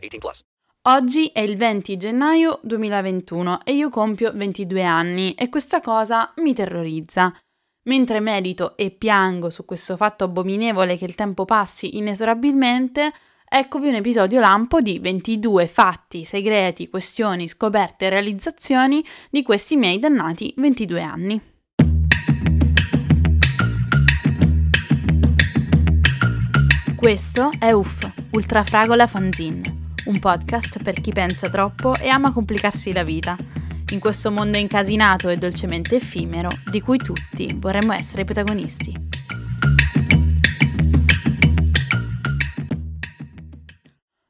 18+. Oggi è il 20 gennaio 2021 e io compio 22 anni e questa cosa mi terrorizza. Mentre medito e piango su questo fatto abominevole che il tempo passi inesorabilmente, eccovi un episodio lampo di 22 fatti, segreti, questioni, scoperte e realizzazioni di questi miei dannati 22 anni. Questo è UF, Ultrafragola Fanzine. Un podcast per chi pensa troppo e ama complicarsi la vita, in questo mondo incasinato e dolcemente effimero di cui tutti vorremmo essere i protagonisti.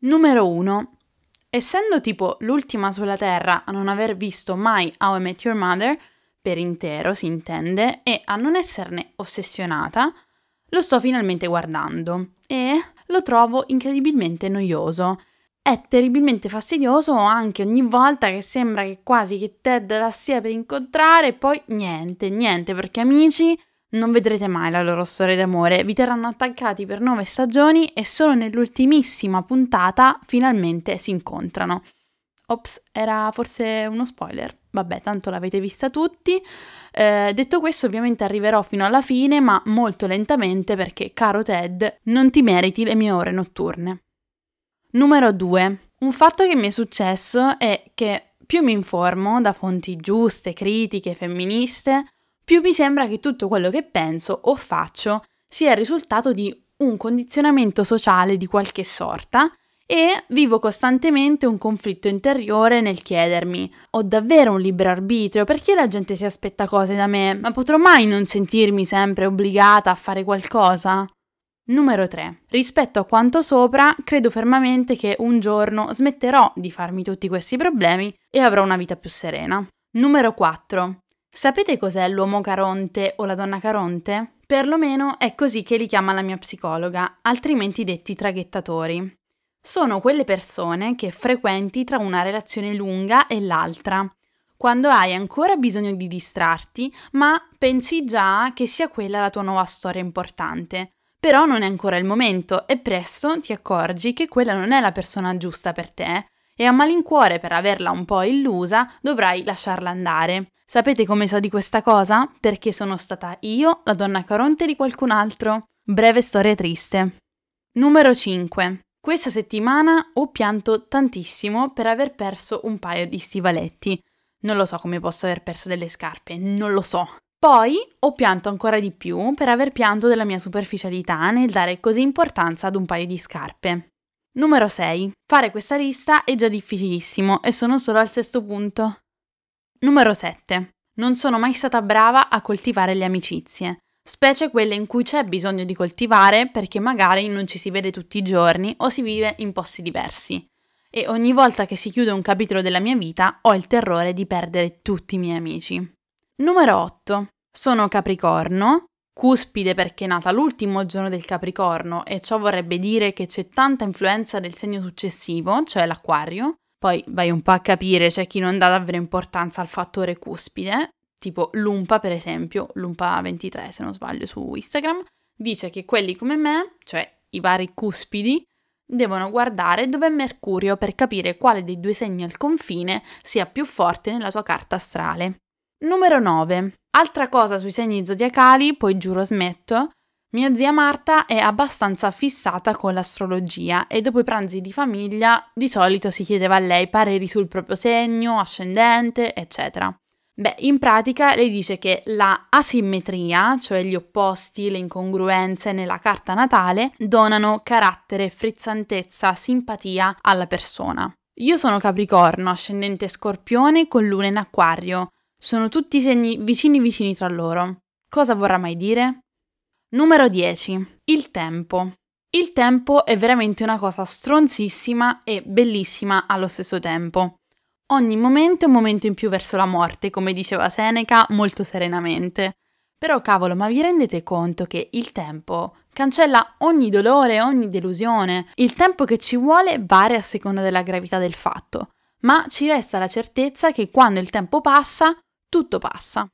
Numero 1. Essendo tipo l'ultima sulla Terra a non aver visto mai How I Met Your Mother, per intero si intende, e a non esserne ossessionata, lo sto finalmente guardando e lo trovo incredibilmente noioso. È terribilmente fastidioso anche ogni volta che sembra che quasi che Ted la stia per incontrare e poi niente, perché amici, non vedrete mai la loro storia d'amore, vi terranno attaccati per 9 stagioni e solo nell'ultimissima puntata finalmente si incontrano. Ops, era forse uno spoiler, vabbè, tanto l'avete vista tutti. Detto questo, ovviamente arriverò fino alla fine, ma molto lentamente perché, caro Ted, non ti meriti le mie ore notturne. Numero 2. Un fatto che mi è successo è che più mi informo da fonti giuste, critiche, femministe, più mi sembra che tutto quello che penso o faccio sia il risultato di un condizionamento sociale di qualche sorta e vivo costantemente un conflitto interiore nel chiedermi: ho davvero un libero arbitrio? Perché la gente si aspetta cose da me? Ma potrò mai non sentirmi sempre obbligata a fare qualcosa? Numero 3. Rispetto a quanto sopra, credo fermamente che un giorno smetterò di farmi tutti questi problemi e avrò una vita più serena. Numero 4. Sapete cos'è l'uomo Caronte o la donna Caronte? Perlomeno è così che li chiama la mia psicologa, altrimenti detti traghettatori. Sono quelle persone che frequenti tra una relazione lunga e l'altra, quando hai ancora bisogno di distrarti, ma pensi già che sia quella la tua nuova storia importante. Però non è ancora il momento e presto ti accorgi che quella non è la persona giusta per te e a malincuore per averla un po' illusa dovrai lasciarla andare. Sapete come so di questa cosa? Perché sono stata io la donna Caronte di qualcun altro. Breve storia triste. Numero 5. Questa settimana ho pianto tantissimo per aver perso un paio di stivaletti. Non lo so come posso aver perso delle scarpe, non lo so. Poi ho pianto ancora di più per aver pianto della mia superficialità nel dare così importanza ad un paio di scarpe. Numero 6. Fare questa lista è già difficilissimo e sono solo al 6° punto. Numero 7. Non sono mai stata brava a coltivare le amicizie, specie quelle in cui c'è bisogno di coltivare perché magari non ci si vede tutti i giorni o si vive in posti diversi. E ogni volta che si chiude un capitolo della mia vita ho il terrore di perdere tutti i miei amici. Numero 8. Sono Capricorno, cuspide perché è nata l'ultimo giorno del Capricorno e ciò vorrebbe dire che c'è tanta influenza del segno successivo, cioè l'Acquario. Poi vai un po' a capire, c'è chi non dà davvero importanza al fattore cuspide, tipo Lumpa per esempio, Lumpa 23 se non sbaglio su Instagram, dice che quelli come me, cioè i vari cuspidi, devono guardare dov'è Mercurio per capire quale dei due segni al confine sia più forte nella tua carta astrale. Numero 9. Altra cosa sui segni zodiacali, poi giuro smetto, mia zia Marta è abbastanza fissata con l'astrologia e dopo i pranzi di famiglia di solito si chiedeva a lei pareri sul proprio segno, ascendente, eccetera. Beh, in pratica lei dice che la asimmetria, cioè gli opposti, le incongruenze nella carta natale, donano carattere, frizzantezza, simpatia alla persona. Io sono Capricorno, ascendente Scorpione con luna in Acquario. Sono tutti segni vicini tra loro. Cosa vorrà mai dire? Numero 10. Il tempo. Il tempo è veramente una cosa stronzissima e bellissima allo stesso tempo. Ogni momento è un momento in più verso la morte, come diceva Seneca molto serenamente. Però cavolo, ma vi rendete conto che il tempo cancella ogni dolore, ogni delusione? Il tempo che ci vuole varia a seconda della gravità del fatto, ma ci resta la certezza che quando il tempo passa, tutto passa.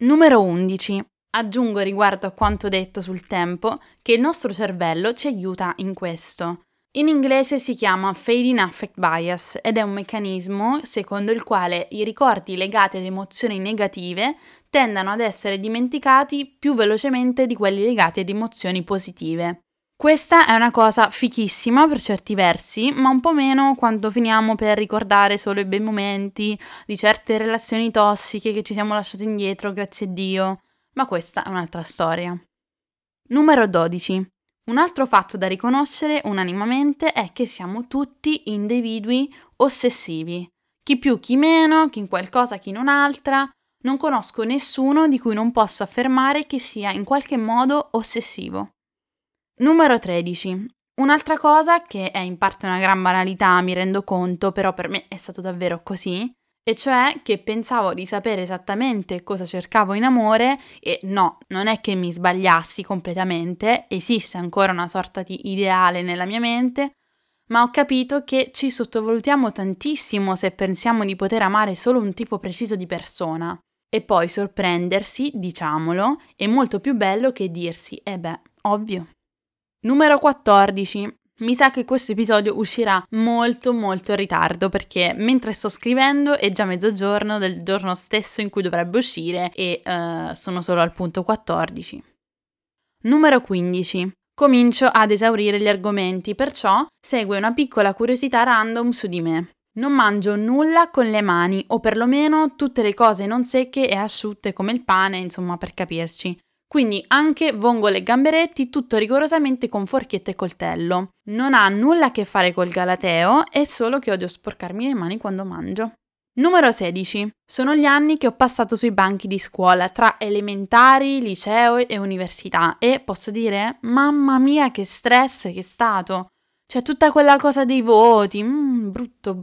Numero 11. Aggiungo riguardo a quanto detto sul tempo che il nostro cervello ci aiuta in questo. In inglese si chiama Fading Affect Bias ed è un meccanismo secondo il quale i ricordi legati ad emozioni negative tendano ad essere dimenticati più velocemente di quelli legati ad emozioni positive. Questa è una cosa fichissima per certi versi, ma un po' meno quando finiamo per ricordare solo i bei momenti di certe relazioni tossiche che ci siamo lasciati indietro, grazie a Dio. Ma questa è un'altra storia. Numero 12. Un altro fatto da riconoscere unanimemente è che siamo tutti individui ossessivi. Chi più, chi meno, chi in qualcosa, chi in un'altra. Non conosco nessuno di cui non posso affermare che sia in qualche modo ossessivo. Numero 13. Un'altra cosa che è in parte una gran banalità, mi rendo conto, però per me è stato davvero così. E cioè che pensavo di sapere esattamente cosa cercavo in amore e no, non è che mi sbagliassi completamente, esiste ancora una sorta di ideale nella mia mente, ma ho capito che ci sottovalutiamo tantissimo se pensiamo di poter amare solo un tipo preciso di persona. E poi sorprendersi, diciamolo, è molto più bello che dirsi, ovvio. Numero 14. Mi sa che questo episodio uscirà molto in ritardo perché mentre sto scrivendo è già mezzogiorno del giorno stesso in cui dovrebbe uscire e sono solo al punto 14. Numero 15. Comincio ad esaurire gli argomenti, perciò segue una piccola curiosità random su di me. Non mangio nulla con le mani, o perlomeno tutte le cose non secche e asciutte come il pane, insomma, per capirci. Quindi anche vongole e gamberetti, tutto rigorosamente con forchetta e coltello. Non ha nulla a che fare col galateo, è solo che odio sporcarmi le mani quando mangio. Numero 16. Sono gli anni che ho passato sui banchi di scuola, tra elementari, liceo e università. E posso dire, mamma mia che stress che è stato. Cioè tutta quella cosa dei voti, brutto.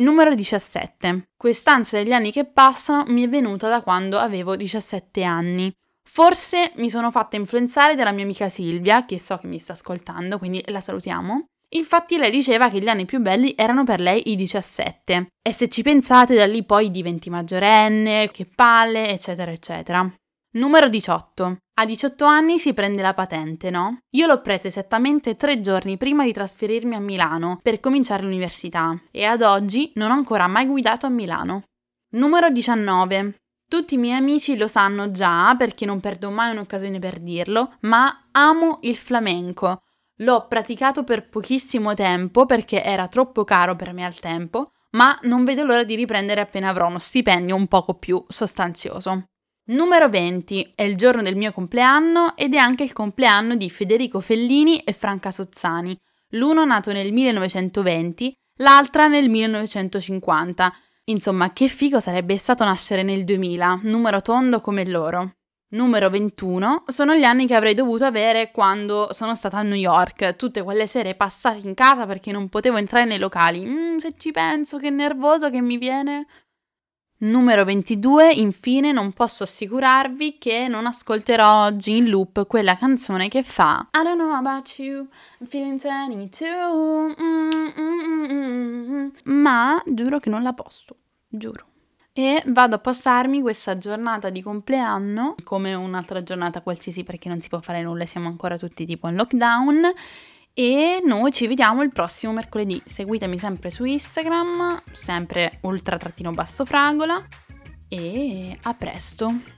Numero 17. Quest'ansia degli anni che passano mi è venuta da quando avevo 17 anni. Forse mi sono fatta influenzare dalla mia amica Silvia, che so che mi sta ascoltando, quindi la salutiamo. Infatti lei diceva che gli anni più belli erano per lei i 17. E se ci pensate, da lì poi diventi maggiorenne, che palle, eccetera. Numero 18. A 18 anni si prende la patente, no? Io l'ho presa esattamente 3 giorni prima di trasferirmi a Milano per cominciare l'università e ad oggi non ho ancora mai guidato a Milano. Numero 19. Tutti i miei amici lo sanno già perché non perdo mai un'occasione per dirlo, ma amo il flamenco. L'ho praticato per pochissimo tempo perché era troppo caro per me al tempo, ma non vedo l'ora di riprendere appena avrò uno stipendio un poco più sostanzioso. Numero 20, è il giorno del mio compleanno ed è anche il compleanno di Federico Fellini e Franca Sozzani, l'uno nato nel 1920, l'altra nel 1950. Insomma, che figo sarebbe stato nascere nel 2000, numero tondo come loro. Numero 21, sono gli anni che avrei dovuto avere quando sono stata a New York, tutte quelle sere passate in casa perché non potevo entrare nei locali. Se ci penso, che nervoso che mi viene... Numero 22, infine non posso assicurarvi che non ascolterò oggi in loop quella canzone che fa I don't know about you, I'm feeling 22, ma giuro che non la posso, giuro. E vado a passarmi questa giornata di compleanno, come un'altra giornata qualsiasi perché non si può fare nulla, siamo ancora tutti tipo in lockdown. E noi ci vediamo il prossimo mercoledì, seguitemi sempre su Instagram, sempre ultra-fragola e a presto!